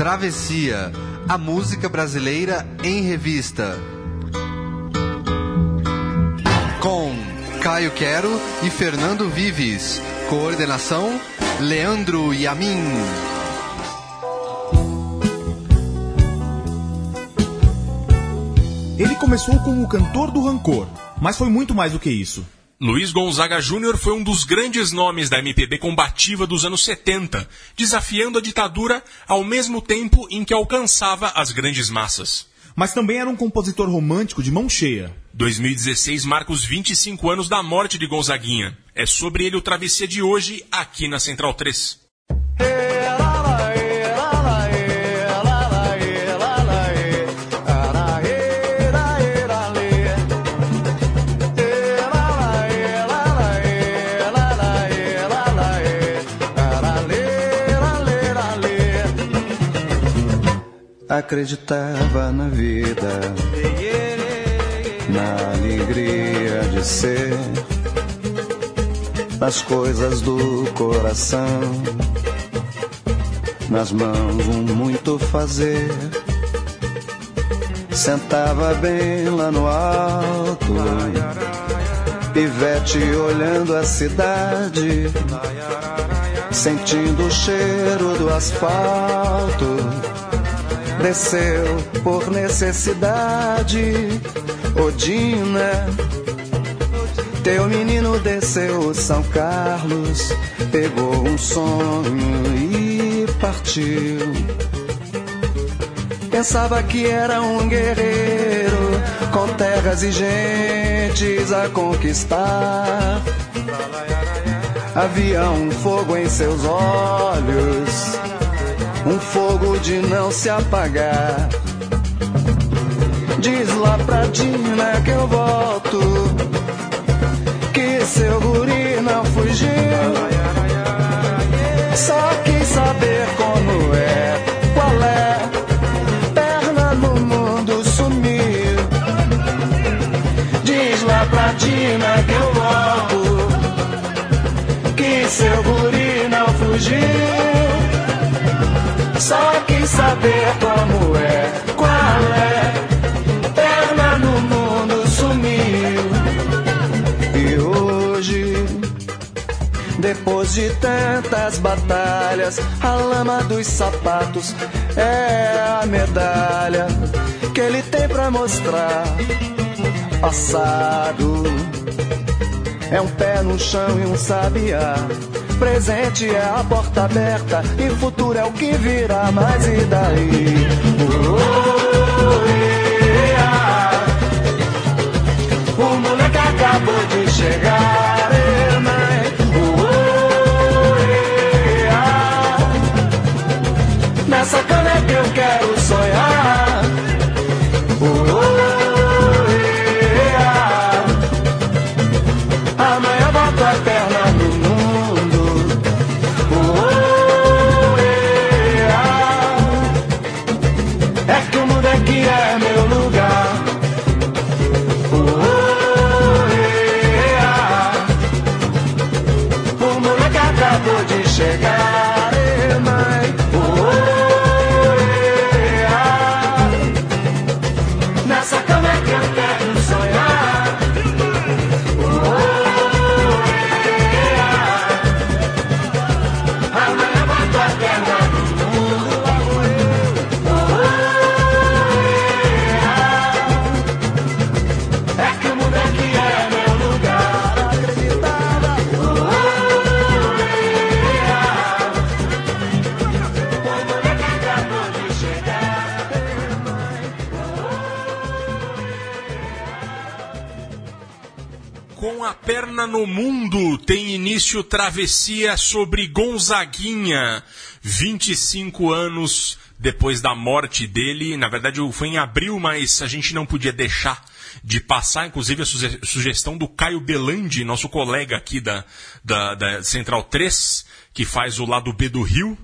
Travessia, a música brasileira em revista. Com Caio Quero e Fernando Vives. Coordenação, Leandro Yamin. Ele começou como o cantor do rancor, mas foi muito mais do que isso. Luiz Gonzaga Júnior foi um dos grandes nomes da MPB combativa dos anos 70, desafiando a ditadura ao mesmo tempo em que alcançava as grandes massas. Mas também era um compositor romântico de mão cheia. 2016 marca os 25 anos da morte de Gonzaguinha. É sobre ele o Travessia de hoje, aqui na Central 3. Acreditava na vida, na alegria de ser, nas coisas do coração, nas mãos um muito fazer. Sentava bem lá no alto, pivete olhando a cidade, sentindo o cheiro do asfalto. Desceu por necessidade, Odina. Teu menino desceu São Carlos, pegou um sonho e partiu. Pensava que era um guerreiro, com terras e gentes a conquistar. Havia um fogo em seus olhos, um fogo de não se apagar. Diz lá pra Dina que eu volto, que seu guri não fugiu, só quis saber como é, qual é. Perna no mundo sumiu. Diz lá pra Dina que eu volto, que seu guri não fugiu, só quis saber como é, qual é. Perna no mundo sumiu. E hoje, depois de tantas batalhas, a lama dos sapatos é a medalha que ele tem pra mostrar. Passado é um pé no chão e um sabiá. Presente é a porta aberta e futuro é o que virá, mas e daí? O moleque acabou de chegar, nessa cana que eu quero sonhar. Amanhã volto a perna no mundo. No mundo tem início Travessia sobre Gonzaguinha, 25 anos depois da morte dele. Na verdade foi em abril, mas a gente não podia deixar de passar, inclusive a sugestão do Caio Belandi, nosso colega aqui da Central 3, que faz o lado B do Rio.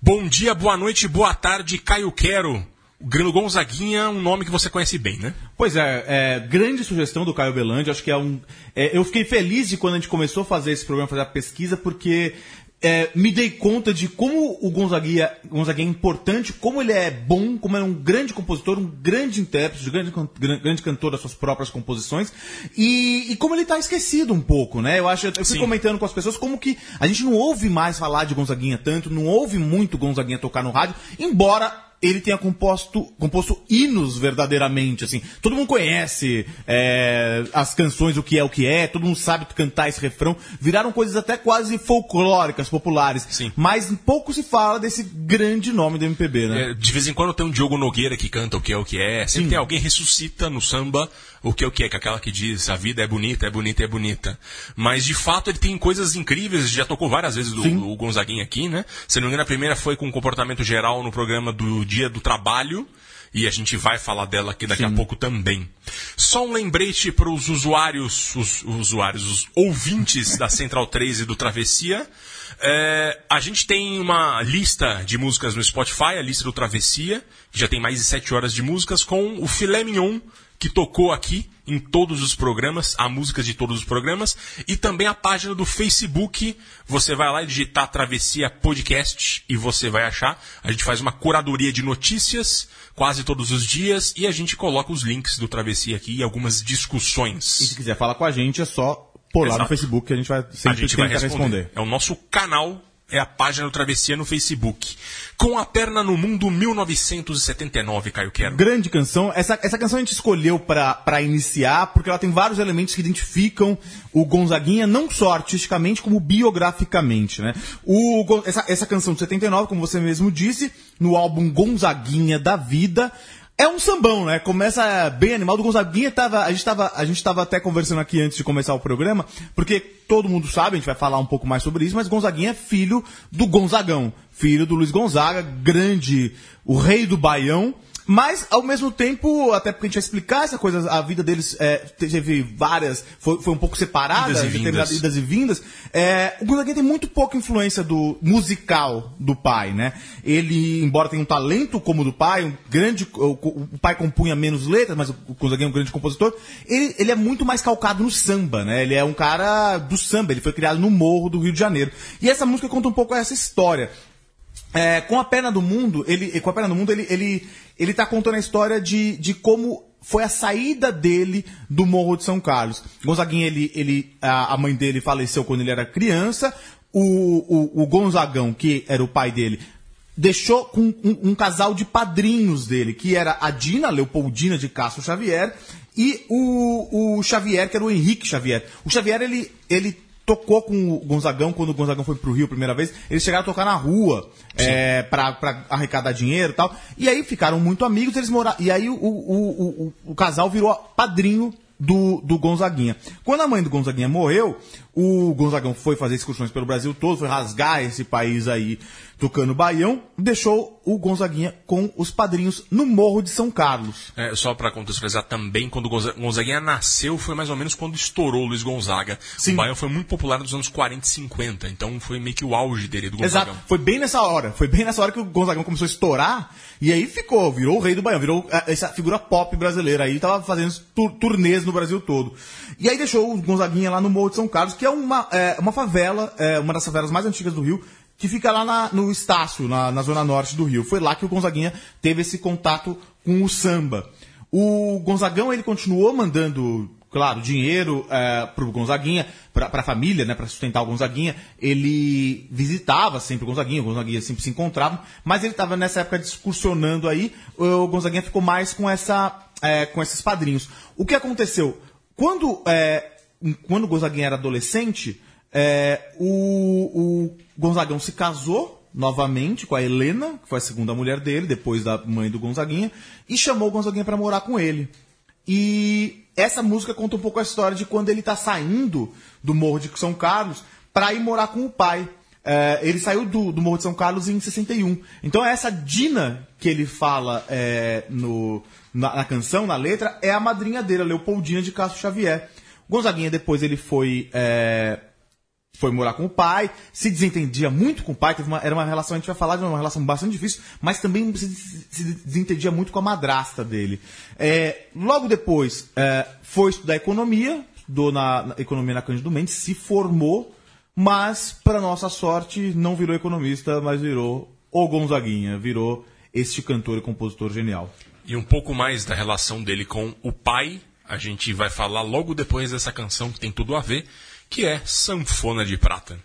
Bom dia, boa noite, boa tarde, Caio Quero. O Gonzaguinha é um nome que você conhece bem, né? Pois é, grande sugestão do Caio Belandi. Acho que eu fiquei feliz de quando a gente começou a fazer esse programa, fazer a pesquisa, porque me dei conta de como o Gonzaguinha é importante, como ele é bom, como ele é um grande compositor, um grande intérprete, um grande cantor das suas próprias composições, e como ele está esquecido um pouco, né? Eu fui comentando com as pessoas como que a gente não ouve mais falar de Gonzaguinha tanto, não ouve muito Gonzaguinha tocar no rádio, embora ele tenha composto hinos verdadeiramente, assim. Todo mundo conhece as canções, o que é, todo mundo sabe cantar esse refrão. Viraram coisas até quase folclóricas, populares. Sim. Mas pouco se fala desse grande nome do MPB, né? De vez em quando tem um Diogo Nogueira que canta o que é. Sempre tem alguém ressuscita no samba o que é, que é aquela que diz a vida é bonita, é bonita, é bonita. Mas, de fato, ele tem coisas incríveis. Já tocou várias vezes o Gonzaguinha aqui, né? Se não me engano, a primeira foi com o comportamento geral no programa do Dia do Trabalho, e a gente vai falar dela aqui daqui a pouco também. Só um lembrete para os usuários, os ouvintes da Central 3 e do Travessia. A gente tem uma lista de músicas no Spotify, a lista do Travessia, que já tem mais de 7 horas de músicas, com o Filé Mignon, que tocou aqui em todos os programas, a música de todos os programas, e também a página do Facebook. Você vai lá e digitar Travessia Podcast e você vai achar. A gente faz uma curadoria de notícias quase todos os dias e a gente coloca os links do Travessia aqui e algumas discussões. E se quiser falar com a gente, é só pôr lá no Facebook que a gente vai sempre tentar responder. É o nosso canal. É a página do Travessia no Facebook. Com a Perna no Mundo, 1979, Caio Quero. Grande canção. Essa canção a gente escolheu para iniciar, porque ela tem vários elementos que identificam o Gonzaguinha, não só artisticamente, como biograficamente, né? Essa canção de 79, como você mesmo disse, no álbum Gonzaguinha da Vida, é um sambão, né? Começa bem animado. O Gonzaguinha a gente tava até conversando aqui antes de começar o programa, porque todo mundo sabe, a gente vai falar um pouco mais sobre isso, mas Gonzaguinha é filho do Gonzagão, filho do Luiz Gonzaga, grande, o rei do Baião. Mas, ao mesmo tempo, até porque a gente vai explicar essa coisa, a vida deles teve várias, foi um pouco separada, idas e vindas. O Gonzaguinha tem muito pouca influência do musical do pai, né? Ele, embora tenha um talento como o do pai, o pai compunha menos letras, mas o Gonzaguinha é um grande compositor, ele é muito mais calcado no samba, né? Ele é um cara do samba, ele foi criado no Morro do Rio de Janeiro. E essa música conta um pouco essa história. Com a Perna do Mundo, ele tá contando a história de como foi a saída dele do Morro de São Carlos. Gonzaguinha, a mãe dele faleceu quando ele era criança. O Gonzagão, que era o pai dele, deixou com um casal de padrinhos dele, que era a Dina, Leopoldina de Castro Xavier, e o Xavier, que era o Henrique Xavier. O Xavier, ele tocou com o Gonzagão, quando o Gonzagão foi pro Rio a primeira vez, eles chegaram a tocar na rua pra arrecadar dinheiro e tal, e aí ficaram muito amigos, e aí o casal virou padrinho do Gonzaguinha. Quando a mãe do Gonzaguinha morreu, o Gonzagão foi fazer excursões pelo Brasil todo, foi rasgar esse país aí, tocando baião, deixou o Gonzaguinha com os padrinhos no Morro de São Carlos. Só para contextualizar também, quando o Gonzaguinha nasceu, foi mais ou menos quando estourou o Luiz Gonzaga. Sim. O baião foi muito popular nos anos 40 e 50, então foi meio que o auge dele, do Gonzagão. Exato, foi bem nessa hora que o Gonzagão começou a estourar, e aí virou o rei do baião, virou essa figura pop brasileira aí, tava fazendo turnês no Brasil todo. E aí deixou o Gonzaguinha lá no Morro de São Carlos, que é uma favela, uma das favelas mais antigas do Rio, que fica lá no Estácio, na zona norte do Rio. Foi lá que o Gonzaguinha teve esse contato com o samba. O Gonzagão, ele continuou mandando, claro, dinheiro pro Gonzaguinha, pra família, né, pra sustentar o Gonzaguinha. Ele visitava sempre o Gonzaguinha sempre se encontravam, mas ele estava nessa época discursionando aí. O Gonzaguinha ficou mais com esses padrinhos. O que aconteceu? Quando o Gonzaguinha era adolescente, o Gonzagão se casou novamente com a Helena, que foi a segunda mulher dele, depois da mãe do Gonzaguinha, e chamou o Gonzaguinha para morar com ele. E essa música conta um pouco a história de quando ele tá saindo do Morro de São Carlos para ir morar com o pai. Ele saiu do Morro de São Carlos em 61. Então essa Dina que ele fala na canção, na letra, é a madrinha dele, a Leopoldina de Castro Xavier. Gonzaguinha depois ele foi morar com o pai, se desentendia muito com o pai, era uma relação, a gente vai falar de uma relação bastante difícil, mas também se desentendia muito com a madrasta dele. Logo depois, foi estudar economia, estudou economia na Cândido Mendes, se formou, Mas, para nossa sorte, não virou economista, mas virou o Gonzaguinha, virou este cantor e compositor genial. E um pouco mais da relação dele com o pai, a gente vai falar logo depois dessa canção que tem tudo a ver, que é Sanfona de Prata.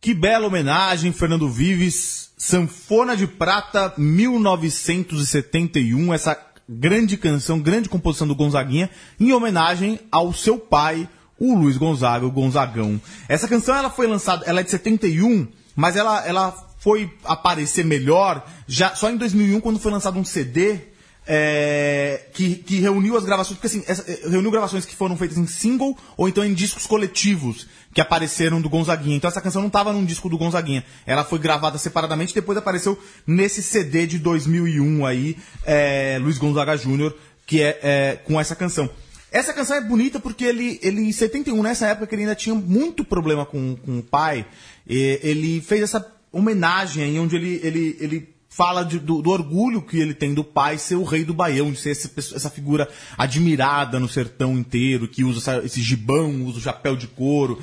Que bela homenagem, Fernando Vives, Sanfona de Prata, 1971, essa grande canção, grande composição do Gonzaguinha, em homenagem ao seu pai, o Luiz Gonzaga, o Gonzagão. Essa canção ela foi lançada, ela é de 71, mas ela foi aparecer melhor já só em 2001, quando foi lançado um CD que reuniu as gravações, porque assim, reuniu gravações que foram feitas em single ou então em discos coletivos que apareceram do Gonzaguinha. Então essa canção não estava num disco do Gonzaguinha, ela foi gravada separadamente e depois apareceu nesse CD de 2001 aí, Luiz Gonzaga Jr., que é com essa canção. Essa canção é bonita porque ele em 71, nessa época que ele ainda tinha muito problema com o pai, ele fez essa homenagem aí, onde ele fala do orgulho que ele tem do pai ser o rei do Baião, de ser essa figura admirada no sertão inteiro, que usa esse gibão, usa o chapéu de couro.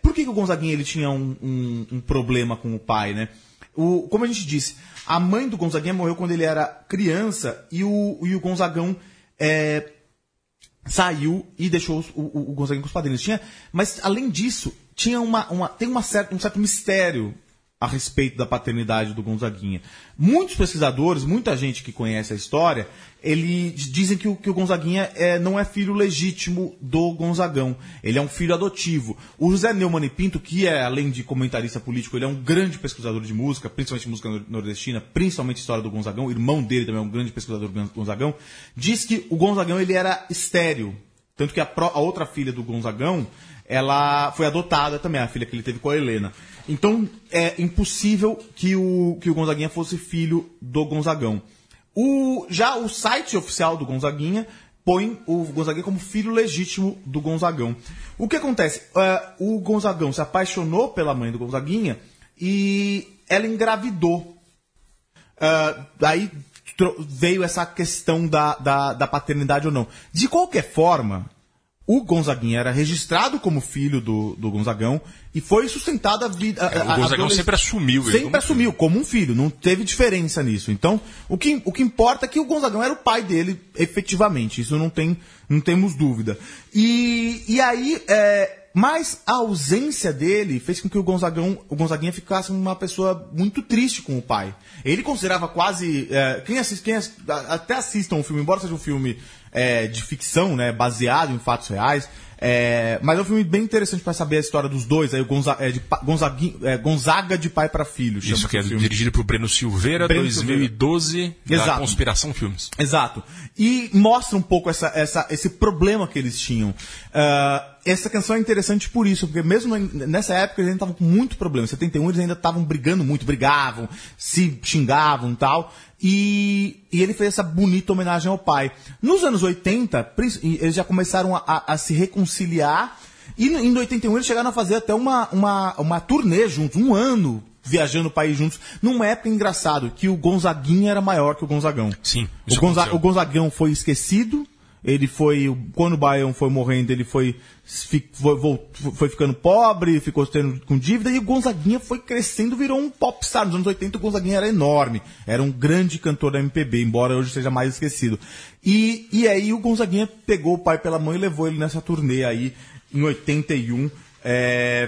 Por que o Gonzaguinha ele tinha um problema com o pai, né? Como a gente disse, a mãe do Gonzaguinha morreu quando ele era criança e o Gonzagão... saiu e deixou o Gonzaguinha com os padrinhos. Mas, além disso, tinha um certo mistério a respeito da paternidade do Gonzaguinha. Muitos pesquisadores, muita gente que conhece a história, eles dizem que o Gonzaguinha não é filho legítimo do Gonzagão. Ele é um filho adotivo. O José Nêumanne Pinto, que além de comentarista político, ele é um grande pesquisador de música, principalmente música nordestina, principalmente história do Gonzagão. O irmão dele também é um grande pesquisador do Gonzagão. Diz que o Gonzagão ele era estéril. Tanto que a outra filha do Gonzagão, ela foi adotada também, a filha que ele teve com a Helena. Então, é impossível que o Gonzaguinha fosse filho do Gonzagão. Já o site oficial do Gonzaguinha põe o Gonzaguinha como filho legítimo do Gonzagão. O que acontece? O Gonzagão se apaixonou pela mãe do Gonzaguinha e ela engravidou. Daí veio essa questão da paternidade ou não. De qualquer forma... O Gonzaguinha era registrado como filho do Gonzagão e foi sustentado a vida... o Gonzagão sempre assumiu ele. Sempre assumiu como um filho, não teve diferença nisso. Então, o que importa é que o Gonzagão era o pai dele, efetivamente. Isso não temos dúvida. E aí, mas a ausência dele fez com que o Gonzaguinha ficasse uma pessoa muito triste com o pai. Ele considerava quase... até assistam o filme, embora seja um filme... de ficção, né, baseado em fatos reais, mas é um filme bem interessante para saber a história dos dois, aí o Gonzaga de pai para filho. Isso, que é dirigido por Breno Silveira, 2012, da Conspiração Filmes. Exato. E mostra um pouco esse problema que eles tinham. Essa canção é interessante por isso, porque mesmo nessa época eles ainda estavam com muito problema. Em 71 eles ainda estavam brigando muito, brigavam, se xingavam e tal. E ele fez essa bonita homenagem ao pai. Nos anos 80, eles já começaram a se reconciliar. E em 81 eles chegaram a fazer até uma turnê juntos, um ano viajando o país juntos. Numa época engraçada, que o Gonzaguinha era maior que o Gonzagão. Sim. O Gonzagão foi esquecido. Ele foi, quando o Baião foi morrendo, ele foi ficando pobre, ficou com dívida, e o Gonzaguinha foi crescendo, virou um popstar. Nos anos 80 o Gonzaguinha era enorme, era um grande cantor da MPB, embora hoje seja mais esquecido. E aí o Gonzaguinha pegou o pai pela mão e levou ele nessa turnê aí, em 81,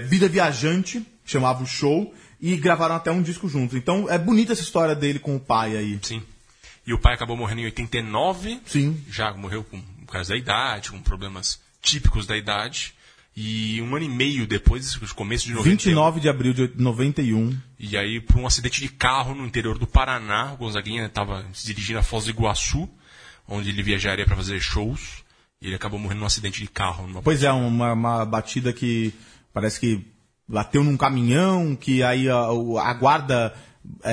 Vida Viajante, chamava o show, e gravaram até um disco juntos. Então é bonita essa história dele com o pai aí. Sim. E o pai acabou morrendo em 89. Sim. Já morreu por causa da idade, com problemas típicos da idade. E um ano e meio depois, começo de 91. 29 de abril de 91. E aí, por um acidente de carro no interior do Paraná, o Gonzaguinha estava se dirigindo a Foz do Iguaçu, onde ele viajaria para fazer shows. E ele acabou morrendo num acidente de carro. Uma batida que parece que bateu num caminhão, que aí a guarda...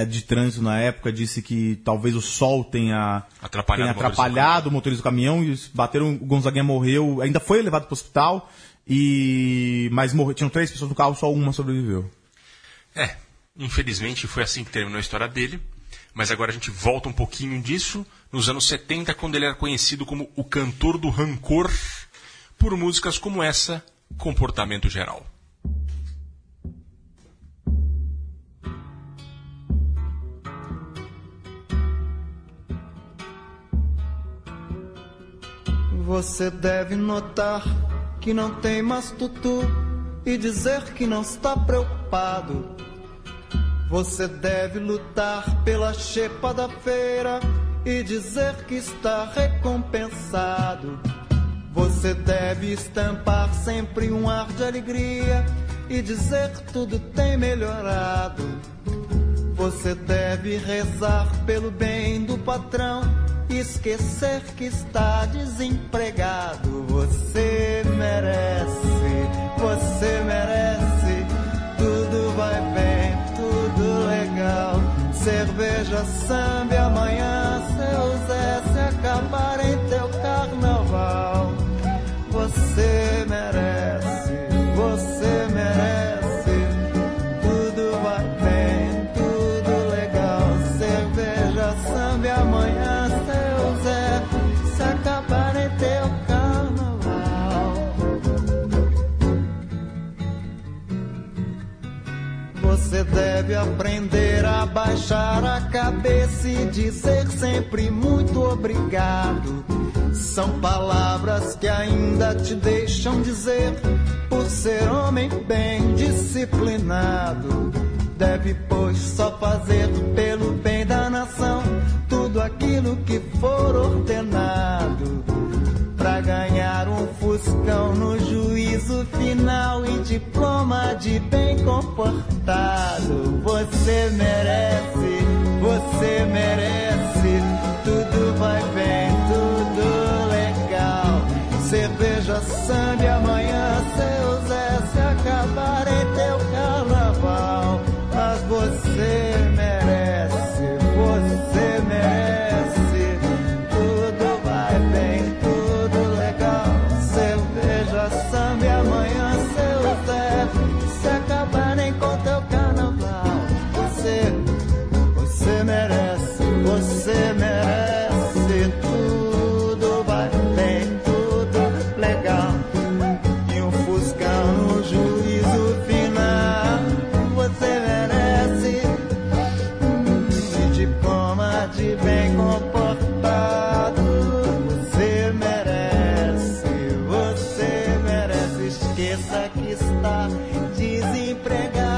de trânsito na época disse que talvez o sol tenha atrapalhado o motorista do caminhão e bateram. O Gonzaguinha morreu, ainda foi levado para o hospital, mas tinham 3 pessoas no carro, só uma sobreviveu. Infelizmente foi assim que terminou a história dele, mas agora a gente volta um pouquinho disso, nos anos 70, quando ele era conhecido como o cantor do rancor, por músicas como essa, Comportamento Geral. Você deve notar que não tem mais tutu e dizer que não está preocupado. Você deve lutar pela xepa da feira e dizer que está recompensado. Você deve estampar sempre um ar de alegria e dizer que tudo tem melhorado. Você deve rezar pelo bem do patrão esquecer que está desempregado. Você merece, tudo vai bem, tudo legal. Cerveja, samba, amanhã seu Zé se acabar em teu carnaval. Você merece, você merece, tudo vai bem, tudo legal. Cerveja, samba e amanhã seu Zé se acabar em teu carnaval. Você deve aprender a baixar a cabeça e dizer sempre muito obrigado. São palavras que ainda te deixam dizer, por ser homem bem disciplinado. Deve, pois, só fazer pelo bem da nação tudo aquilo que for ordenado, pra ganhar um fuscão no juízo final e diploma de bem comportado. Você merece, você merece, tudo vai bem, tudo legal. Cerveja, sangue, amanhã seu Zé se acabar em teu carnaval. Mas você merece, você merece, tudo vai bem, tudo legal. Cerveja, sangue, amanhã seu Zé se acabar em com teu carnaval. Você merece, você merece. Tudo vai bem, tudo legal. E um fuscão no juízo final. Você merece. E diploma de bem comportado. Você merece, você merece. Esqueça que está desempregado.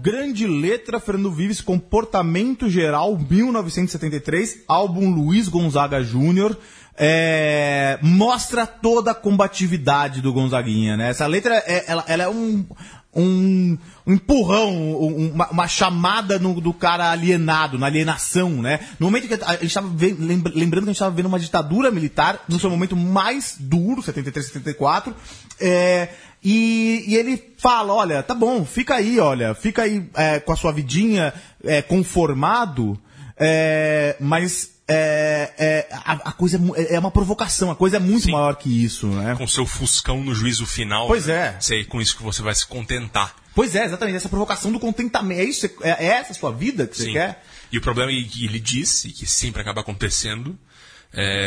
Grande letra, Fernando Vives, Comportamento Geral, 1973, álbum Luiz Gonzaga Jr. Mostra toda a combatividade do Gonzaguinha, né? Essa letra, ela é um empurrão, uma chamada do cara alienado, na alienação, né? No momento que a gente estava lembrando que a gente estava vendo uma ditadura militar, no seu momento mais duro, 73, 74, E ele fala, olha, tá bom, fica aí com a sua vidinha conformado, mas a coisa é uma provocação, a coisa é muito Sim. maior que isso, né? Com seu fuscão no juízo final. Pois né? é. Sei, com isso que você vai se contentar. Pois é, exatamente, essa provocação do contentamento, é isso, é essa a sua vida que você Sim. quer? E o problema é que ele disse, que sempre acaba acontecendo,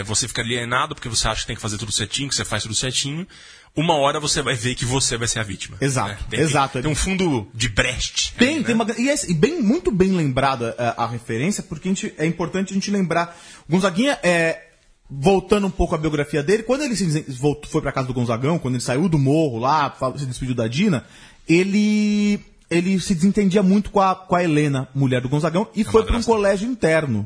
você fica alienado porque você acha que tem que fazer tudo certinho, que você faz tudo certinho. Uma hora você vai ver que você vai ser a vítima. Exato, né? Exato. Tem um fundo de Brecht. Tem, aí, né? Tem uma... E muito bem lembrada a referência, porque é importante a gente lembrar. O Gonzaguinha, voltando um pouco à biografia dele, quando ele foi pra casa do Gonzagão, quando ele saiu do morro lá, se despediu da Dina, ele se desentendia muito com a Helena, mulher do Gonzagão, e foi pra um colégio interno.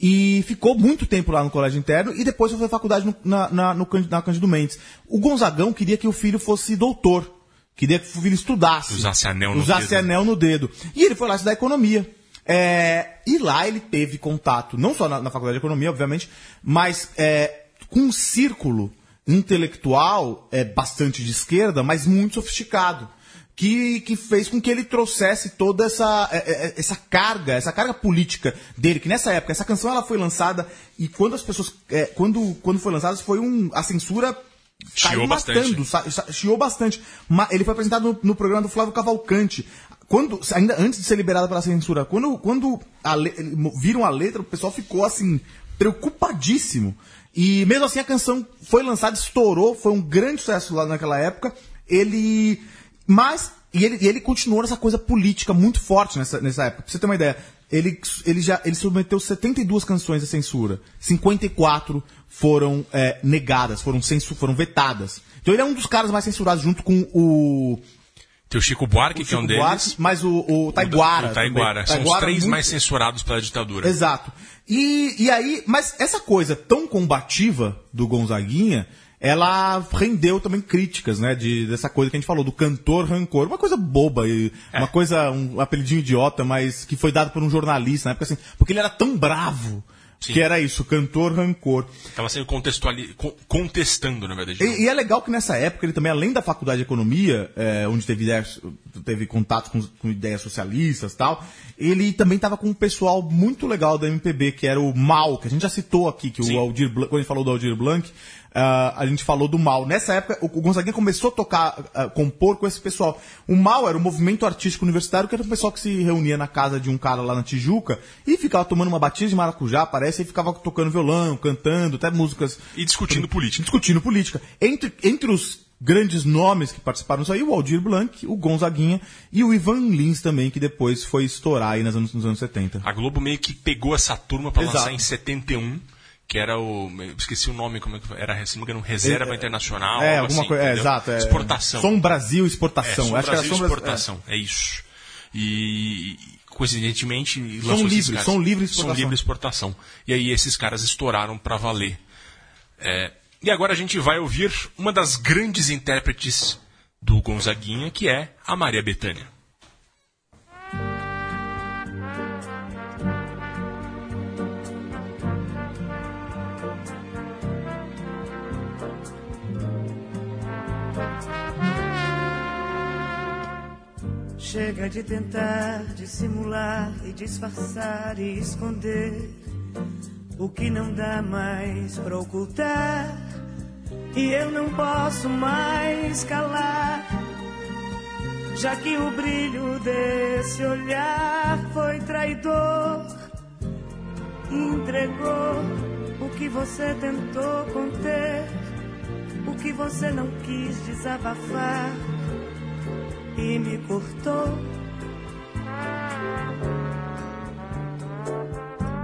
E ficou muito tempo lá no colégio interno e depois foi à faculdade na Cândido Mendes. O Gonzagão queria que o filho fosse doutor, queria que o filho estudasse, usasse anel no dedo. E ele foi lá estudar economia. E lá ele teve contato, não só na faculdade de economia, obviamente, mas com um círculo intelectual bastante de esquerda, mas muito sofisticado. Que fez com que ele trouxesse toda essa carga política dele, que nessa época, essa canção ela foi lançada, e quando as pessoas, quando foi lançada, foi a censura chiou bastante. Chiou bastante. Ele foi apresentado no programa do Flávio Cavalcante, ainda antes de ser liberado pela censura. Quando viram a letra, o pessoal ficou assim, preocupadíssimo. E mesmo assim a canção foi lançada, estourou, foi um grande sucesso lá naquela época. Mas ele continuou nessa coisa política muito forte nessa época. Pra você ter uma ideia, ele submeteu 72 canções à censura. 54 foram negadas, foram vetadas. Então ele é um dos caras mais censurados junto com o... Tem o Chico Buarque, que é um deles. Mas o Taiguara. São os três mais censurados pela ditadura. Exato. E aí, mas essa coisa tão combativa do Gonzaguinha... ela rendeu também críticas, né, dessa coisa que a gente falou, do cantor rancor. Uma coisa boba, uma coisa, um apelidinho idiota, mas que foi dado por um jornalista na época, assim, porque ele era tão bravo. Sim. Que era isso, cantor rancor. Estava sendo contestando, na verdade. E é legal que nessa época ele também, além da faculdade de economia, onde teve contato com ideias socialistas e tal, ele também estava com um pessoal muito legal da MPB, que era o Mal, que a gente já citou aqui, que o Aldir Blanc, quando a gente falou do Aldir Blanc, a gente falou do Mal. Nessa época, o Gonzaguinha começou a tocar, a compor com esse pessoal. O Mal era um movimento artístico universitário, que era um pessoal que se reunia na casa de um cara lá na Tijuca e ficava tomando uma batida de maracujá, parece, e ficava tocando violão, cantando, até músicas... E discutindo política. Discutindo política. Entre os grandes nomes que participaram disso aí, o Aldir Blanc, o Gonzaguinha e o Ivan Lins também, que depois foi estourar aí nos anos 70. A Globo meio que pegou essa turma pra lançar em 71... Que era o... Esqueci o nome, como é que foi? Era, se não me engano, Reserva Internacional. Alguma assim, coisa. Exato. Exportação. Som Brasil Exportação. Exportação. É isso. E coincidentemente... Som Livre Exportação. E aí esses caras estouraram pra valer. E agora a gente vai ouvir uma das grandes intérpretes do Gonzaguinha, que é a Maria Bethânia. Chega de tentar dissimular e disfarçar e esconder o que não dá mais pra ocultar. E eu não posso mais calar, já que o brilho desse olhar foi traidor, entregou o que você tentou conter, o que você não quis desabafar e me cortou.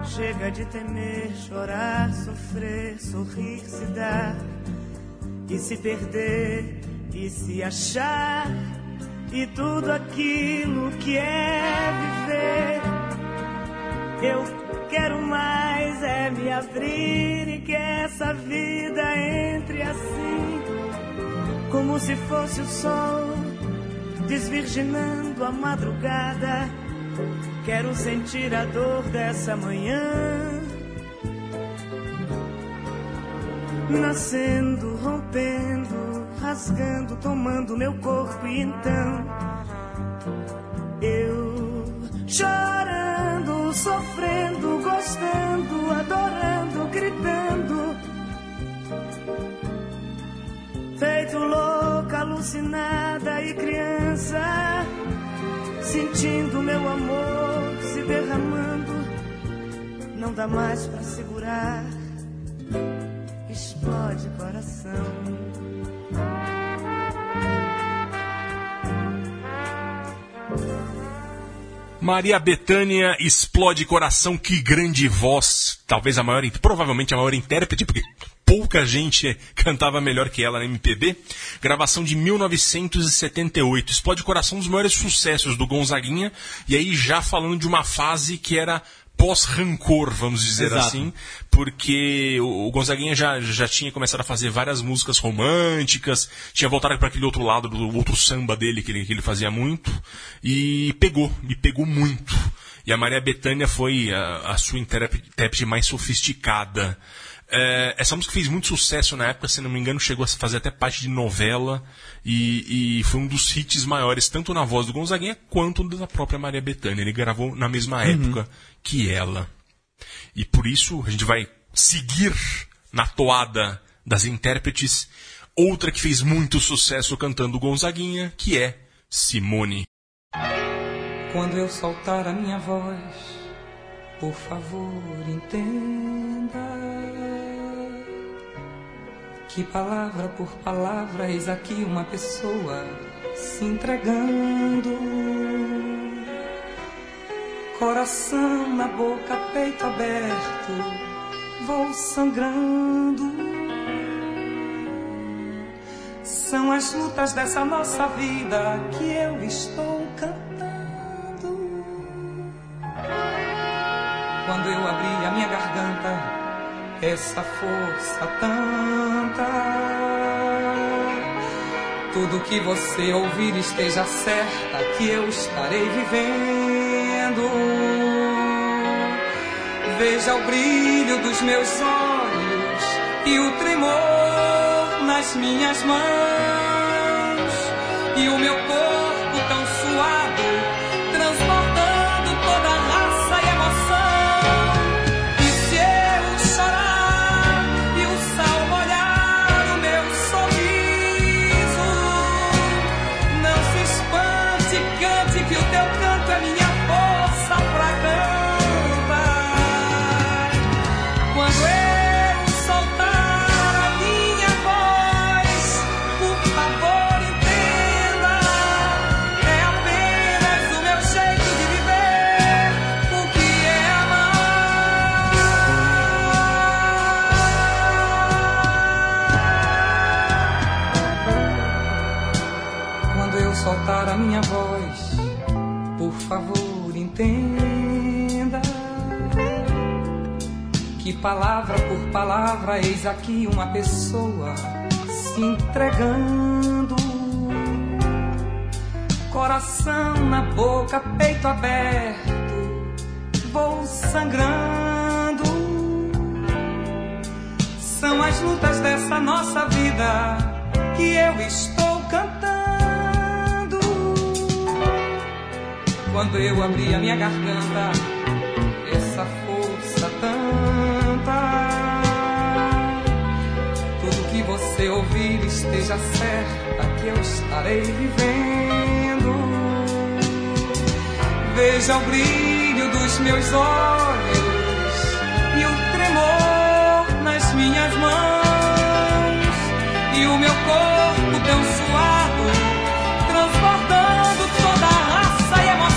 Chega de temer, chorar, sofrer, sorrir, se dar e se perder e se achar, e tudo aquilo que é viver. Eu quero mais é me abrir e que essa vida entre assim, como se fosse o sol desvirginando a madrugada. Quero sentir a dor dessa manhã nascendo, rompendo, rasgando, tomando meu corpo. E então eu chorando, sofrendo, gostando, adorando, gritando, feito louca, alucinada e criança, sentindo meu amor se derramando. Não dá mais pra segurar, explode coração. Maria Bethânia, explode coração. Que grande voz, talvez a maior, provavelmente a maior intérprete, porque pouca gente cantava melhor que ela na MPB. Gravação de 1978. Explode Coração, um dos maiores sucessos do Gonzaguinha. E aí já falando de uma fase que era pós-rancor, vamos dizer. Exato. Assim. Porque o Gonzaguinha já tinha começado a fazer várias músicas românticas. Tinha voltado para aquele outro lado, do outro samba dele, que ele fazia muito. E pegou muito. E a Maria Bethânia foi a sua intérprete mais sofisticada. Essa música fez muito sucesso na época, se não me engano, chegou a fazer até parte de novela e foi um dos hits maiores, tanto na voz do Gonzaguinha quanto da própria Maria Bethânia. Ele gravou na mesma época que ela. E por isso a gente vai seguir na toada das intérpretes, outra que fez muito sucesso cantando Gonzaguinha, que é Simone. Quando eu soltar a minha voz, por favor, entenda que palavra por palavra eis aqui uma pessoa se entregando. Coração na boca, peito aberto, vou sangrando. São as lutas dessa nossa vida que eu estou cantando. Quando eu abri a minha garganta, essa força tanta. Tudo que você ouvir esteja certa que eu estarei vivendo. Veja o brilho dos meus olhos e o tremor nas minhas mãos e o meu corpo tão suado transbordando toda a raça e emoção. Soltar a minha voz, por favor, entenda que palavra por palavra eis aqui uma pessoa se entregando, coração na boca, peito aberto, vou sangrando. São as lutas dessa nossa vida que eu estou cantando. Quando eu abri a minha garganta, essa força tanta, tudo que você ouvir esteja certa que eu estarei vivendo. Veja o brilho dos meus olhos e o tremor nas minhas mãos e o meu corpo tão suado transbordando toda a raça e emoção.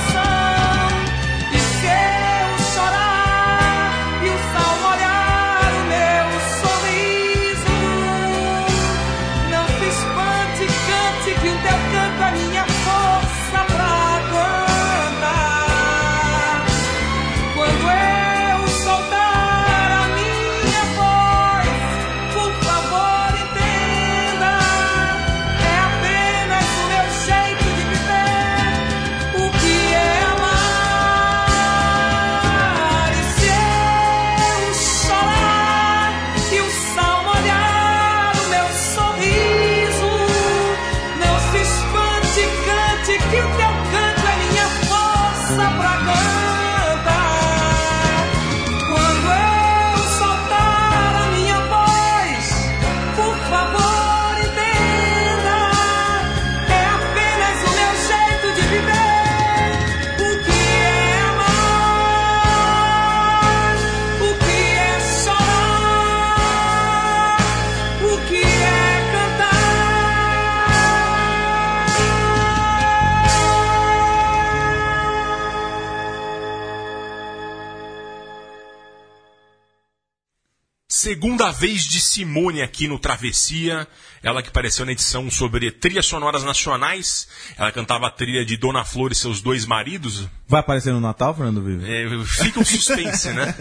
Segunda vez de Simone aqui no Travessia, ela que apareceu na edição sobre trilhas sonoras nacionais, ela cantava a trilha de Dona Flor e seus dois maridos. Vai aparecer no Natal, Fernando Vives? É, fica um suspense, né?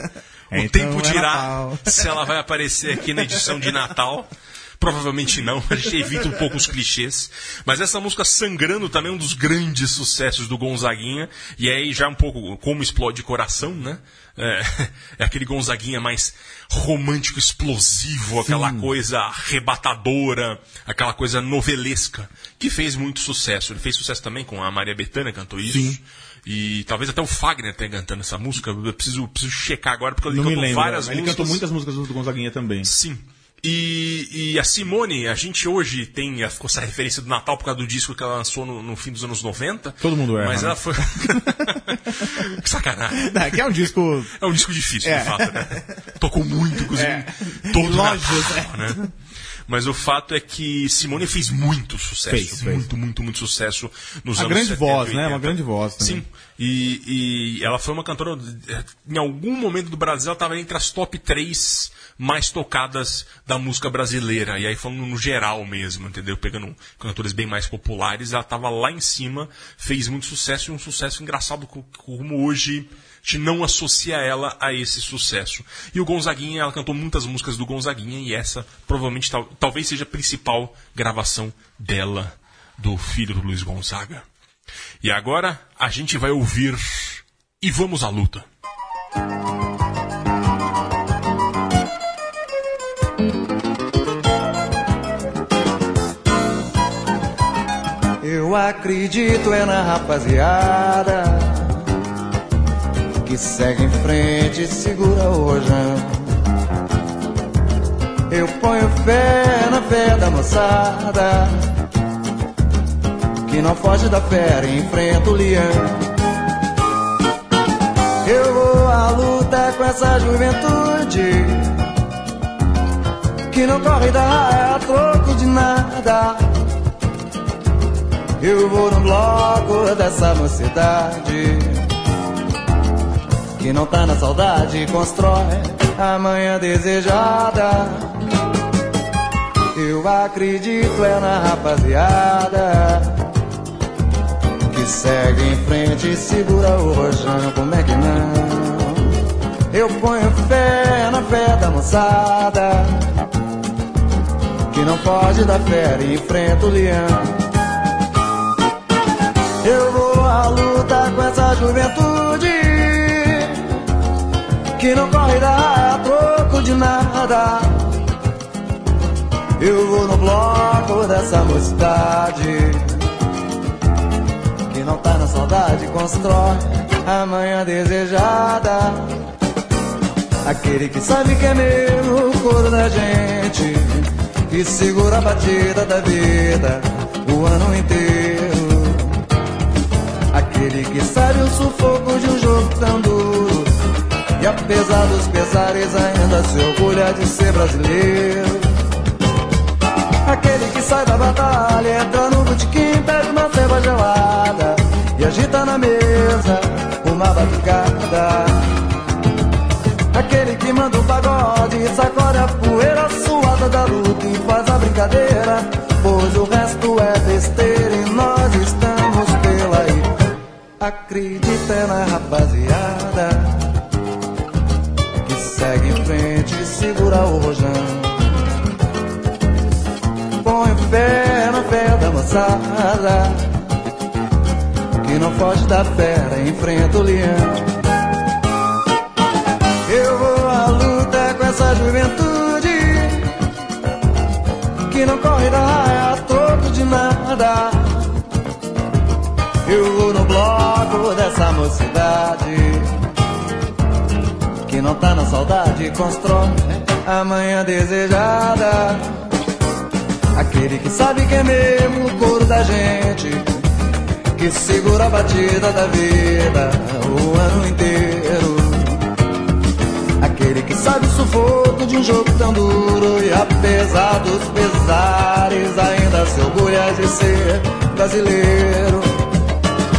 O então tempo dirá é se ela vai aparecer aqui na edição de Natal. Provavelmente não, a gente evita um pouco os clichês. Mas essa música Sangrando também é um dos grandes sucessos do Gonzaguinha. E aí já um pouco como explode coração, né? É aquele Gonzaguinha mais romântico, explosivo, aquela Sim. coisa arrebatadora, aquela coisa novelesca, que fez muito sucesso. Ele fez sucesso também com a Maria Bethânia, cantou isso. Sim. E talvez até o Fagner tenha cantando essa música. Eu preciso checar agora, porque ele cantou várias músicas. Ele cantou muitas músicas do Gonzaguinha também. Sim. E a Simone, a gente hoje tem ficou essa referência do Natal por causa do disco que ela lançou no fim dos anos 90. Todo mundo erra. Mas ela foi... Que sacanagem. Não, que é um disco... É um disco difícil, de fato, né? Tocou muito, inclusive, todo Natal, né? Mas o fato é que Simone fez muito sucesso. Muito sucesso nos anos 70. Uma grande voz, né? Uma grande voz também. Sim. E ela foi uma cantora... Em algum momento do Brasil, ela estava entre as top 3 mais tocadas da música brasileira. E aí falando no geral mesmo, entendeu? Pegando cantores bem mais populares, ela estava lá em cima, fez muito sucesso. E um sucesso engraçado como hoje... gente não associa ela a esse sucesso. E o Gonzaguinha, ela cantou muitas músicas do Gonzaguinha, e essa provavelmente talvez seja a principal gravação dela, do filho do Luiz Gonzaga. E agora a gente vai ouvir E Vamos à Luta. Eu acredito é na rapaziada que segue em frente e segura o rojão. Eu ponho fé na fé da moçada que não foge da fera e enfrenta o leão. Eu vou à luta com essa juventude que não corre da raia a troco de nada. Eu vou no bloco dessa mocidade que não tá na saudade e constrói a manhã desejada. Eu acredito é na rapaziada que segue em frente e segura o rojão. Como é que não? Eu ponho fé na fé da moçada que não foge da fera e enfrenta o leão. Eu vou à luta com essa juventude que não corre a troco de nada. Eu vou no bloco dessa mocidade que não tá na saudade, constrói a manhã desejada. Aquele que sabe que é meu, o couro da gente, que segura a batida da vida o ano inteiro. Aquele que sabe o sufoco de um jogo tão duro e apesar dos pesares ainda se orgulha de ser brasileiro. Aquele que sai da batalha, entra no botequim, pega uma ceva gelada e agita na mesa uma batucada. Aquele que manda o pagode, sacode a poeira suada da luta e faz a brincadeira, pois o resto é besteira e nós estamos pela aí. Acredita na rapaziada que segue em frente e segura o rojão. Põe fé na fé da moçada que não foge da fera e enfrenta o leão. Eu vou à luta com essa juventude que não corre da raia a troco de nada. Eu vou no bloco dessa mocidade que não tá na saudade, constrói a manhã desejada. Aquele que sabe que é mesmo o couro da gente, que segura a batida da vida o ano inteiro. Aquele que sabe o sufoco de um jogo tão duro e apesar dos pesares ainda se orgulha de ser brasileiro.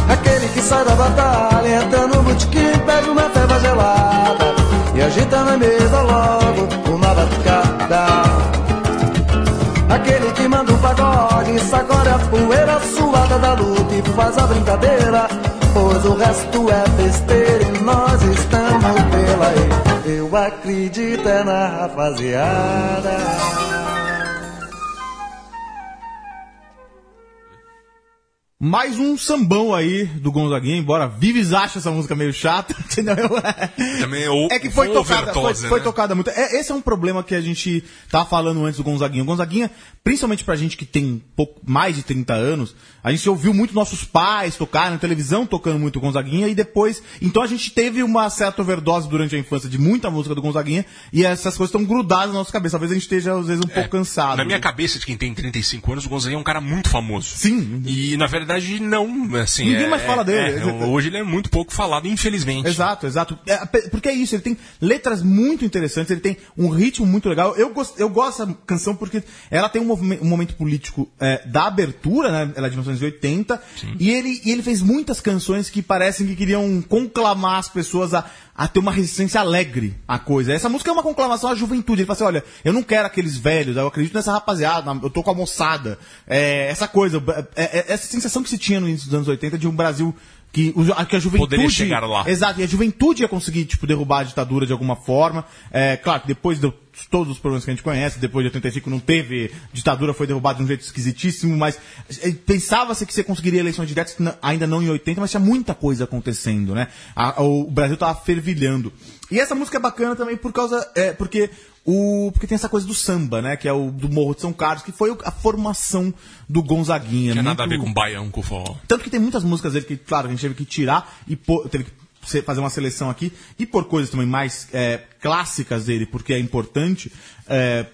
Aquele que sai da batalha, entra no botequim, pega uma feva gelada e agita na mesa logo uma batucada. Aquele que manda o pagode, sacode a poeira suada da luta e faz a brincadeira, pois o resto é besteira e nós estamos pela aí. Eu acredito é na rapaziada. Mais um sambão aí do Gonzaguinha, embora Vives acha essa música meio chata, entendeu? Também é que foi tocada, foi tocada muito. Esse é um problema que a gente tava falando antes do Gonzaguinha. O Gonzaguinha, principalmente pra gente que tem pouco, mais de 30 anos, a gente ouviu muito nossos pais tocar na televisão, tocando muito o Gonzaguinha, e depois... Então a gente teve uma certa overdose durante a infância de muita música do Gonzaguinha, e essas coisas estão grudadas na nossa cabeça. Talvez a gente esteja, às vezes, um pouco cansado. Na minha cabeça, de quem tem 35 anos, o Gonzaguinha é um cara muito famoso. Sim. E, na verdade, não, assim... Ninguém mais fala dele. Hoje ele é muito pouco falado, infelizmente. Exato. Porque é isso, ele tem letras muito interessantes, ele tem um ritmo muito legal. Eu gosto dessa canção porque ela tem um momento político da abertura, né? Ela é de 1980, e ele fez muitas canções que parecem que queriam conclamar as pessoas a ter uma resistência alegre à coisa. Essa música é uma conclamação à juventude. Ele fala assim, olha, eu não quero aqueles velhos, eu acredito nessa rapaziada, eu tô com a moçada. Essa coisa, essa sensação que se tinha no início dos anos 80 de um Brasil Que a juventude... Poderia chegar lá. Exato, e a juventude ia conseguir, tipo, derrubar a ditadura de alguma forma. É, claro que depois de todos os problemas que a gente conhece, depois de 85 não teve, a ditadura foi derrubada de um jeito esquisitíssimo, mas pensava-se que você conseguiria eleições diretas, ainda não em 80, mas tinha muita coisa acontecendo, né? O Brasil estava fervilhando. E essa música é bacana também por causa... Porque tem essa coisa do samba, né? Que é o do Morro de São Carlos, que foi a formação do Gonzaguinha. Não tem nada a ver com o baião, com o forró. Tanto que tem muitas músicas dele que, claro, a gente teve que tirar e teve que fazer uma seleção aqui. E por coisas também mais clássicas dele, porque é importante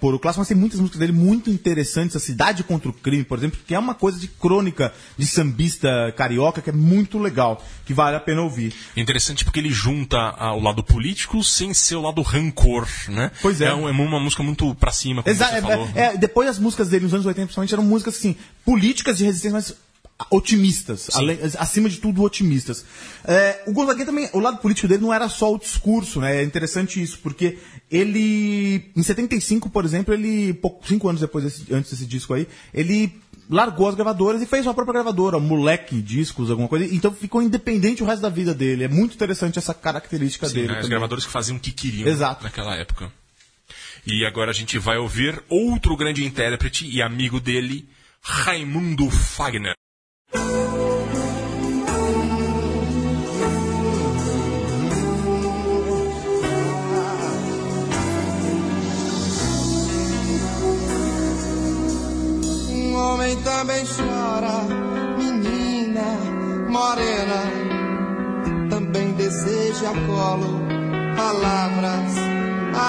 por o clássico. Mas tem muitas músicas dele muito interessantes. A Cidade contra o Crime, por exemplo, que é uma coisa de crônica de sambista carioca que é muito legal, que vale a pena ouvir. É interessante porque ele junta o lado político sem ser o lado rancor, né? Pois é. É uma música muito pra cima, como você falou. Depois as músicas dele nos anos 80, principalmente, eram músicas assim, políticas de resistência, mas... otimistas, acima de tudo otimistas. O Gonzaguinha também, o lado político dele não era só o discurso, né? É interessante isso, porque ele, em 75, por exemplo, ele, 5 anos antes desse disco aí, ele largou as gravadoras e fez sua própria gravadora, Moleque Discos, alguma coisa, então ficou independente o resto da vida dele. É muito interessante essa característica dele. Né? As gravadoras que faziam o que queriam. Exato. Naquela época. E agora a gente vai ouvir outro grande intérprete e amigo dele, Raimundo Fagner. Um homem também chora, menina morena, também deseja colo, palavras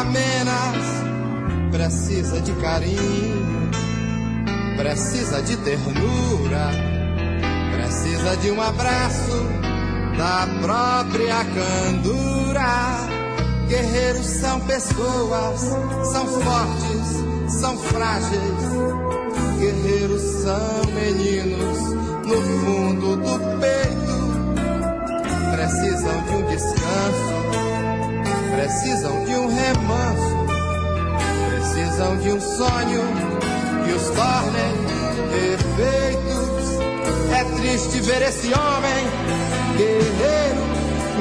amenas, precisa de carinho, precisa de ternura, precisa de um abraço da própria candura. Guerreiros são pessoas, são fortes, são frágeis. Guerreiros são meninos no fundo do peito. Precisam de um descanso, precisam de um remanso, precisam de um sonho que os torne perfeitos. É triste ver esse homem, guerreiro,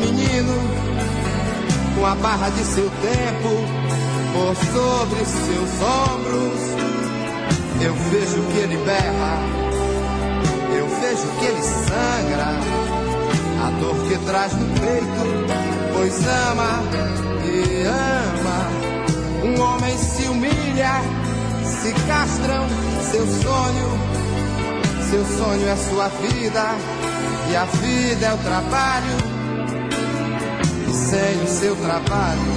menino, com a barra de seu tempo por sobre seus ombros. Eu vejo que ele berra, eu vejo que ele sangra, a dor que traz no peito, pois ama e ama. Um homem se humilha, se castram seu sonho. Seu sonho é sua vida, e a vida é o trabalho. E sem o seu trabalho,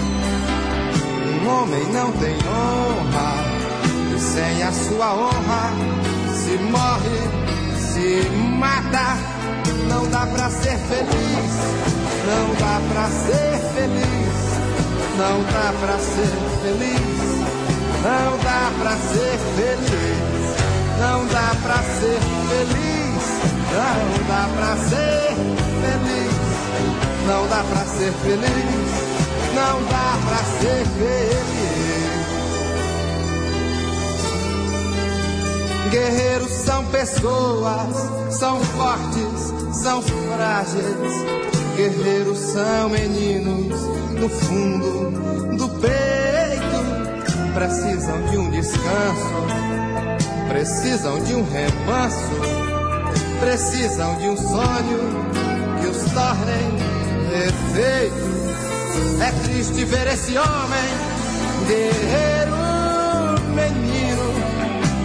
um homem não tem honra. E sem a sua honra, se morre, se mata. Não dá pra ser feliz, não dá pra ser feliz, não dá pra ser feliz, não dá pra ser feliz. Não dá pra ser feliz, não dá pra ser feliz, não dá pra ser feliz, não dá pra ser feliz. Guerreiros são pessoas, são fortes, são frágeis. Guerreiros são meninos no fundo do peito. Precisam de um descanso, precisam de um remanso, precisam de um sonho que os tornem perfeitos. É triste ver esse homem, guerreiro, menino,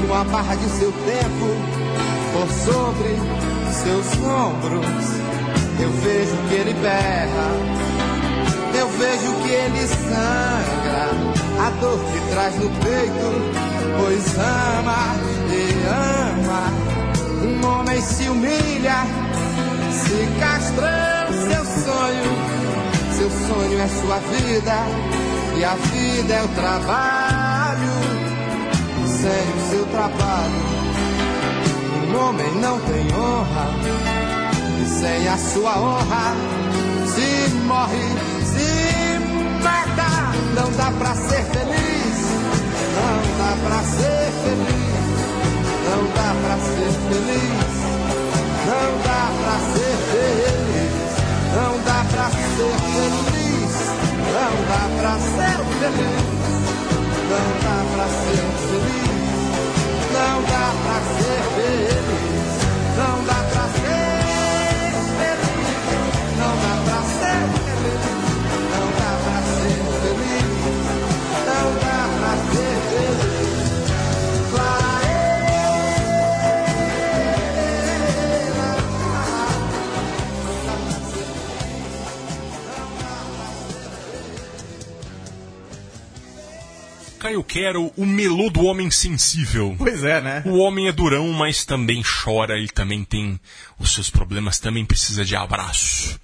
com a barra de seu tempo por sobre seus ombros. Eu vejo que ele berra, eu vejo que ele sangra, a dor que traz no peito, pois ama e ama. Um homem se humilha, se castra seu sonho. Seu sonho é sua vida, e a vida é o trabalho. Sem o seu trabalho, um homem não tem honra. E sem a sua honra, se morre, se mata. Não dá pra ser feliz, não dá pra ser feliz, não dá pra ser feliz, não dá pra ser feliz. Caio Quero, o melô do homem sensível. Pois é, né? O homem é durão, mas também chora, ele também tem os seus problemas, também precisa de abraço.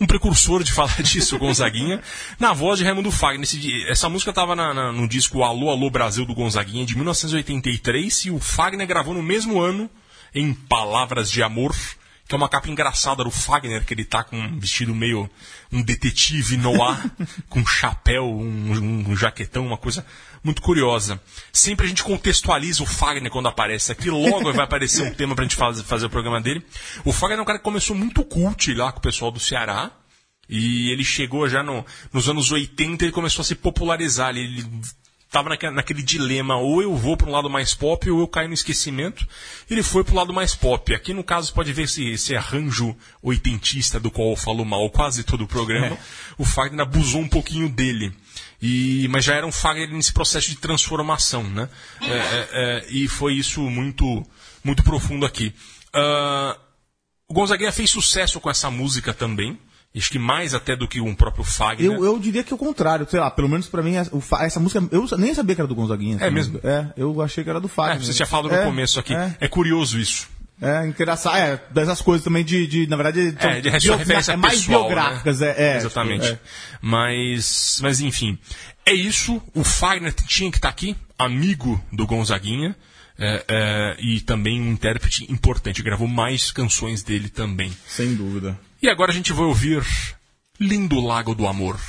Um precursor de falar disso, Gonzaguinha, na voz de Raimundo Fagner. Essa música estava no disco Alô, Alô Brasil do Gonzaguinha, de 1983, e o Fagner gravou no mesmo ano, em Palavras de Amor, que é uma capa engraçada do Fagner, que ele tá com um vestido meio um detetive noir, com um chapéu, um jaquetão, uma coisa muito curiosa. Sempre a gente contextualiza o Fagner quando aparece aqui, logo vai aparecer um tema pra gente fazer o programa dele. O Fagner é um cara que começou muito cult lá com o pessoal do Ceará, e ele chegou já nos anos 80, ele começou a se popularizar, ele estava naquele dilema, ou eu vou para um lado mais pop, ou eu caio no esquecimento. Ele foi para o lado mais pop. Aqui, no caso, pode ver esse arranjo oitentista do qual eu falo mal quase todo o programa. É. O Fagner abusou um pouquinho dele. Mas já era um Fagner nesse processo de transformação, né? E foi isso muito, muito profundo aqui. O Gonzaguinha fez sucesso com essa música também. Acho que mais até do que um próprio Fagner. Eu diria que é o contrário, sei lá, pelo menos pra mim, essa música, eu nem sabia que era do Gonzaguinha. É mesmo? É, eu achei que era do Fagner. Você tinha falado no começo aqui. É curioso isso. É, interessante. É, dessas coisas também na verdade, é mais biográficas, né? Exatamente. Mas enfim, é isso. O Fagner tinha que estar aqui, amigo do Gonzaguinha, e também um intérprete importante. Gravou mais canções dele também. Sem dúvida. E agora a gente vai ouvir Lindo Lago do Amor.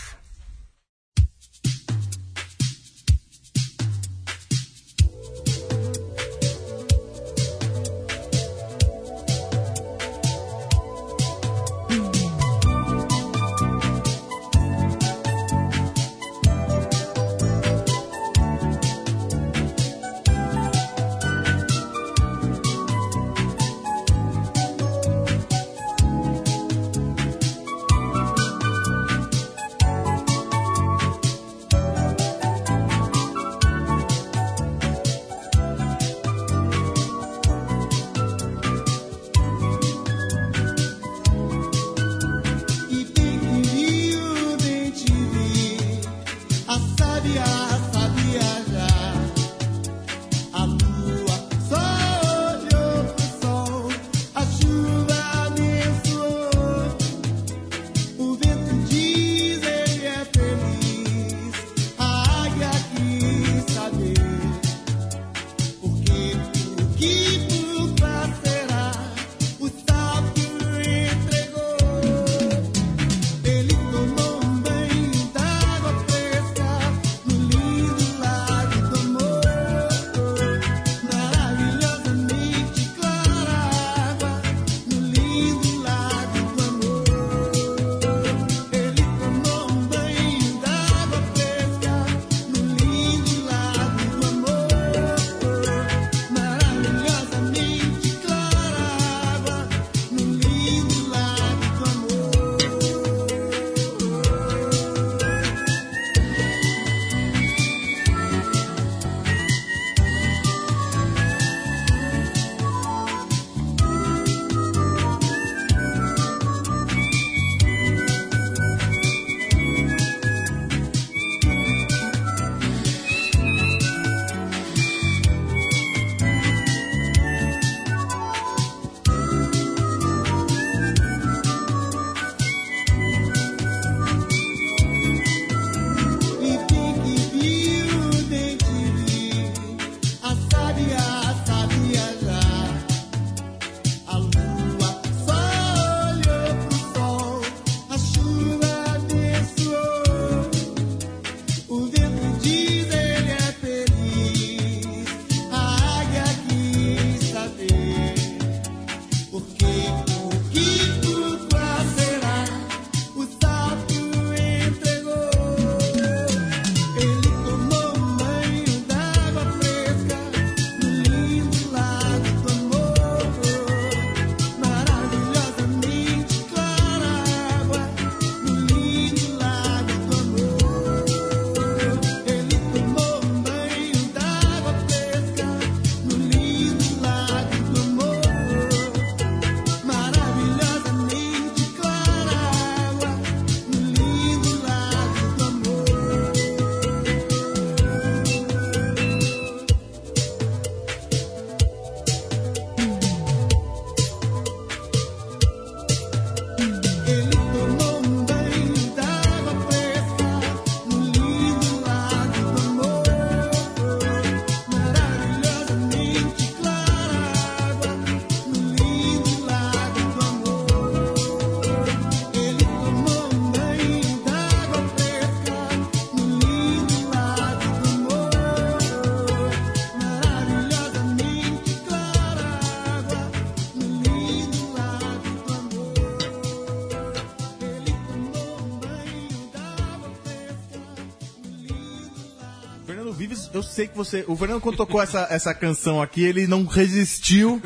Fernando Vives, eu sei que você... O Fernando, quando tocou essa canção aqui, ele não resistiu,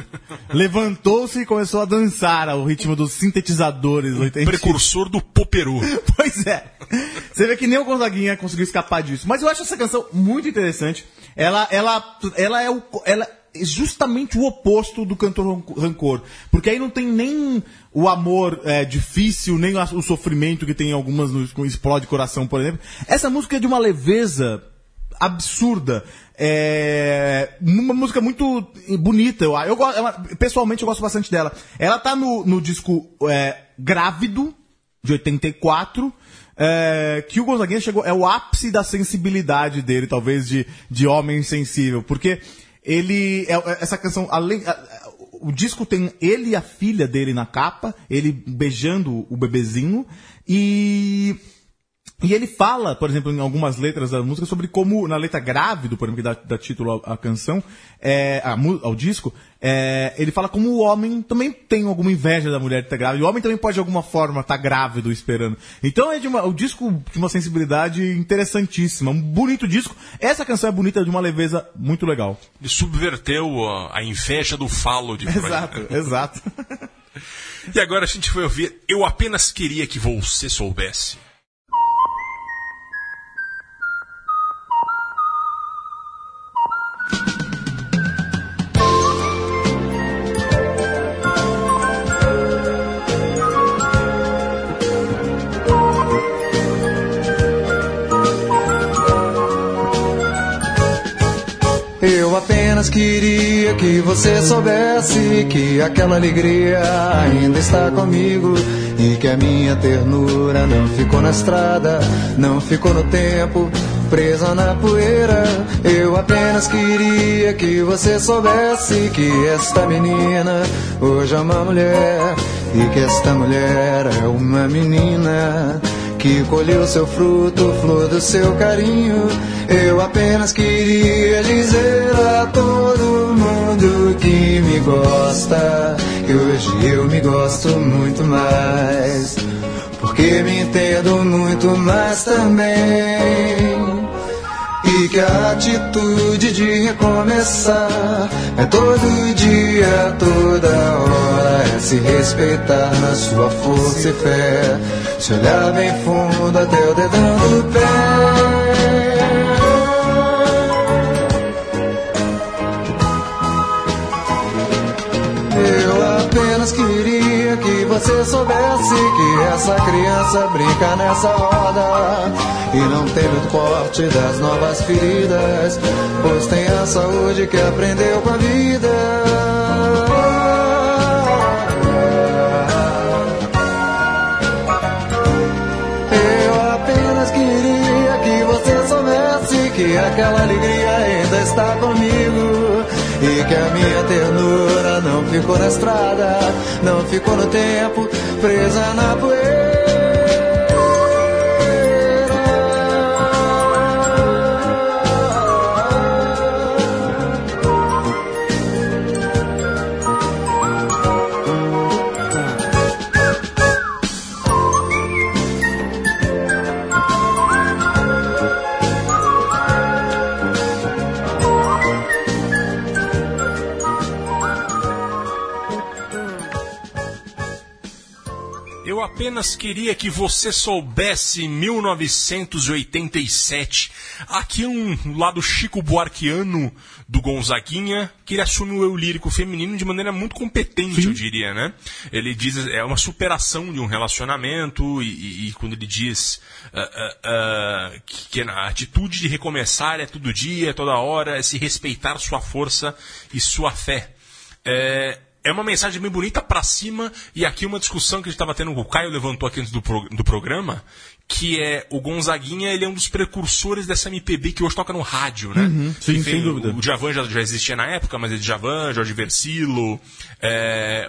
levantou-se e começou a dançar ao ritmo dos sintetizadores. Precursor do Poperu. Pois é. Você vê que nem o Gonzaguinha conseguiu escapar disso. Mas eu acho essa canção muito interessante. Ela é justamente o oposto do Cantor Rancor. Porque aí não tem nem o amor difícil, nem o sofrimento que tem em algumas no Explode Coração, por exemplo. Essa música é de uma leveza absurda. É uma música muito bonita. Pessoalmente, eu gosto bastante dela. Ela tá no disco Grávido, de 84... que o Gonzaguinha chegou, é o ápice da sensibilidade dele, talvez de homem sensível, porque ele, essa canção, o disco tem ele e a filha dele na capa, ele beijando o bebezinho, e ele fala, por exemplo, em algumas letras da música, sobre como, na letra Grávido, por exemplo, que dá título à canção, ao disco, ele fala como o homem também tem alguma inveja da mulher de estar grávida, e o homem também pode, de alguma forma, estar grávido esperando. Então é o disco de uma sensibilidade interessantíssima, um bonito disco. Essa canção é bonita, de uma leveza muito legal. Ele subverteu a inveja do falo de Freud. Exato, exato. E agora a gente foi ouvir Eu Apenas Queria Que Você Soubesse. Eu apenas queria que você soubesse que aquela alegria ainda está comigo e que a minha ternura não ficou na estrada, não ficou no tempo, presa na poeira. Eu apenas queria que você soubesse que esta menina hoje é uma mulher e que esta mulher é uma menina que colheu seu fruto, flor do seu carinho. Eu apenas queria dizer a todo mundo que me gosta, que hoje eu me gosto muito mais, porque me entendo muito mais também. E que a atitude de recomeçar é todo dia, toda hora, é se respeitar na sua força e fé, se olhar bem fundo até o dedão do pé. Eu apenas queria que você soubesse que essa criança brinca nessa roda e não teve o corte das novas feridas, pois tem a saúde que aprendeu com a vida. Eu apenas queria que você soubesse que aquela alegria ainda está comigo e que a minha ternura não ficou na estrada, não ficou no tempo, presa na poeira. Apenas queria que você soubesse, 1987. Aqui um lado Chico Buarquiano do Gonzaguinha, que ele assume o eu lírico feminino de maneira muito competente, sim, eu diria, né? Ele diz, é uma superação de um relacionamento, e quando ele diz que a atitude de recomeçar é todo dia, toda hora, é se respeitar sua força e sua fé. É uma mensagem bem bonita pra cima, e aqui uma discussão que a gente estava tendo, o Caio levantou aqui antes do programa, que é o Gonzaguinha, ele é um dos precursores dessa MPB que hoje toca no rádio, né? Uhum, sim, sem dúvida. O Djavan já existia na época, mas é Djavan, Jorge Versilo,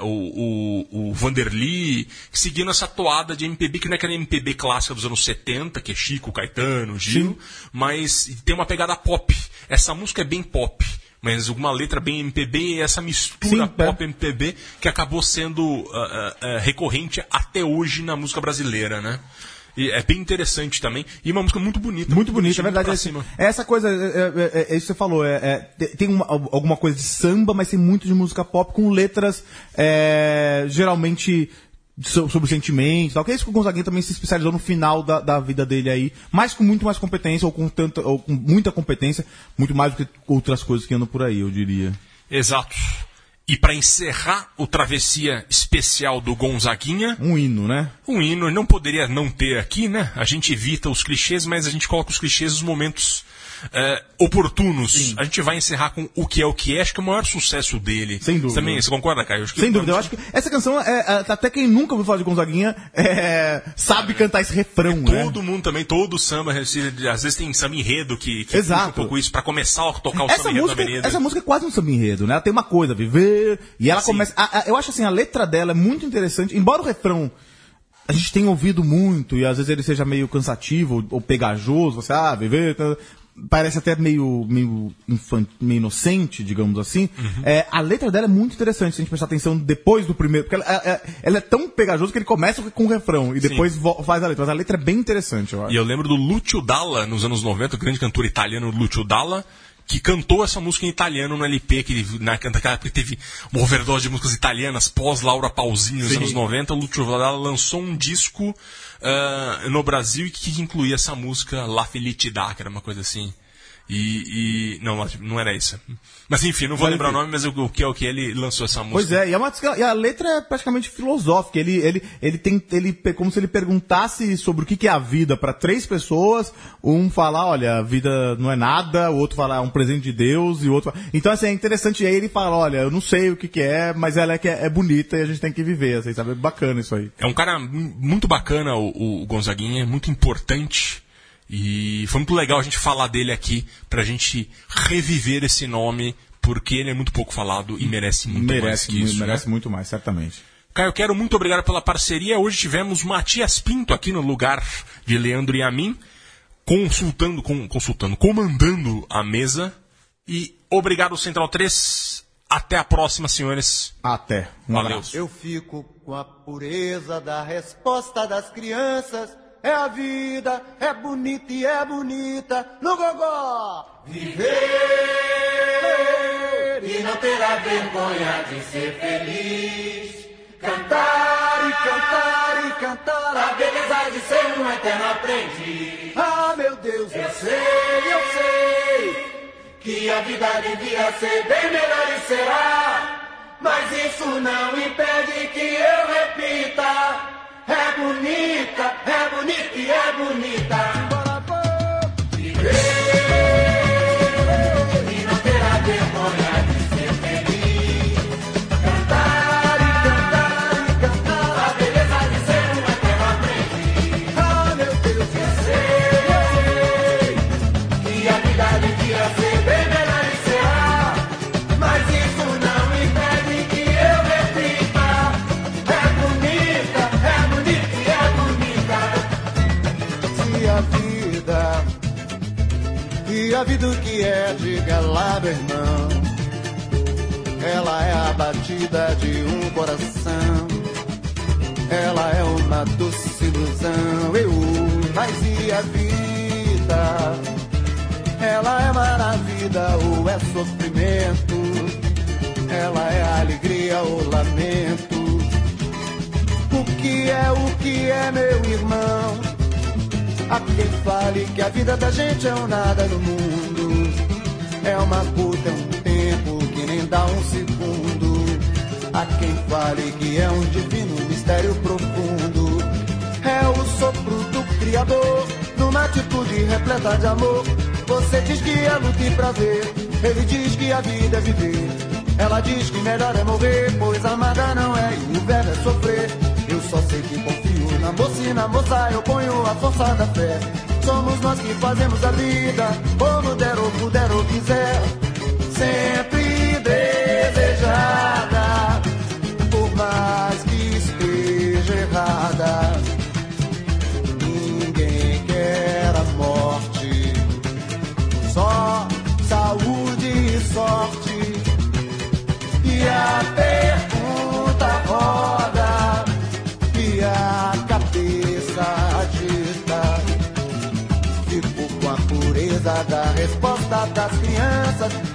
o Vanderly, seguindo essa toada de MPB, que não é aquela MPB clássica dos anos 70, que é Chico, Caetano, Gil, sim, mas tem uma pegada pop. Essa música é bem pop, mas uma letra bem MPB, e essa mistura pop-MPB que acabou sendo recorrente até hoje na música brasileira, né? E é bem interessante também. E uma música muito bonita. Muito bonita, é verdade. É essa coisa, é isso que você falou. Tem alguma coisa de samba, mas tem muito de música pop com letras geralmente sobre sentimentos e tal. Que é isso que o Gonzaguinha também se especializou no final da vida dele aí. Mas com muito mais competência, ou com muita competência. Muito mais do que outras coisas que andam por aí, eu diria. Exato. E para encerrar o Travessia especial do Gonzaguinha... Um hino, né? Um hino, não poderia não ter aqui, né? A gente evita os clichês, mas a gente coloca os clichês nos momentos oportunos. Sim. A gente vai encerrar com O Que É, acho que é o maior sucesso dele. Sem dúvida. Também, você concorda, Caio? Sem dúvida, eu acho que essa canção, até quem nunca ouviu falar de Gonzaguinha, sabe cantar esse refrão, né? Todo mundo também, todo samba, às vezes tem samba enredo que exato. Um pouco isso, para começar a tocar o samba enredo na avenida. Essa música é quase um samba enredo, né? Ela tem uma coisa, viver... E ela começa... eu acho assim, a letra dela é muito interessante. Embora o refrão a gente tenha ouvido muito, e às vezes ele seja meio cansativo ou pegajoso, você, viver... Parece até meio inocente, digamos assim. Uhum. A letra dela é muito interessante, se a gente prestar atenção depois do primeiro... Porque ela é tão pegajosa que ele começa com o refrão e depois faz a letra. Mas a letra é bem interessante, eu acho. E eu lembro do Lúcio Dalla, nos anos 90, o grande cantor italiano Lúcio Dalla, que cantou essa música em italiano no LP, que naquela época teve uma overdose de músicas italianas, pós-Laura Pausini, nos anos 90, o Lúcio Dalla lançou um disco no Brasil que incluía essa música La Felicità, que era uma coisa assim. Não era isso. Mas enfim, não vou lembrar o nome, mas o que ele lançou essa música. Pois é, e a letra é praticamente filosófica. Ele é como se ele perguntasse sobre o que é a vida para três pessoas. Um falar, olha, a vida não é nada. O outro falar, é um presente de Deus. E o outro fala... Então, assim, é interessante. E aí ele fala, olha, eu não sei o que é, mas ela é bonita e a gente tem que viver, assim, sabe? É bacana isso aí. É um cara muito bacana, o Gonzaguinha, muito importante. E foi muito legal a gente falar dele aqui, pra gente reviver esse nome, porque ele é muito pouco falado e merece muito mais, certamente. Caio Quero, muito obrigado pela parceria. Hoje tivemos Matias Pinto aqui no lugar de Leandro Yamin, comandando a mesa. E obrigado, Central 3. Até a próxima, senhores. Até. Valeu. Eu fico com a pureza da resposta das crianças. É a vida, é bonita e é bonita no gogó. Viver e não terá vergonha de ser feliz. Cantar e cantar e cantar a beleza de ser um eterno aprendiz. Ah, meu Deus, eu sei que a vida devia ser bem melhor e será. Mas isso não impede que eu repita. É bonita e é bonita. Bora, bora. Viver e não terá vergonha de ser feliz. Cantar e cantar a beleza de ser uma terra feliz. Ah, meu Deus, eu sei que a vida devia ser bem melhor e será. Mas isso não impede que eu repita. E a vida o que é, diga lá, meu irmão. Ela é a batida de um coração. Ela é uma doce ilusão. Mas e a vida? Ela é maravilha ou é sofrimento? Ela é alegria ou lamento? O que é, meu irmão? Há quem fale que a vida da gente é um nada no mundo. É uma curta, é um tempo que nem dá um segundo. Há quem fale que é um divino mistério profundo. É o sopro do Criador, numa atitude repleta de amor. Você diz que é luta e prazer, ele diz que a vida é viver. Ela diz que melhor é morrer, pois amada não é e o verbo é sofrer. Eu só sei que confio na moça e na moça eu ponho a força da fé. Somos nós que fazemos a vida, como der ou puder ou quiser. Sempre desejada, por mais que esteja errada. Ninguém quer a morte, só saúde e sorte. E a pergunta roda. A cabeça de resposta das crianças.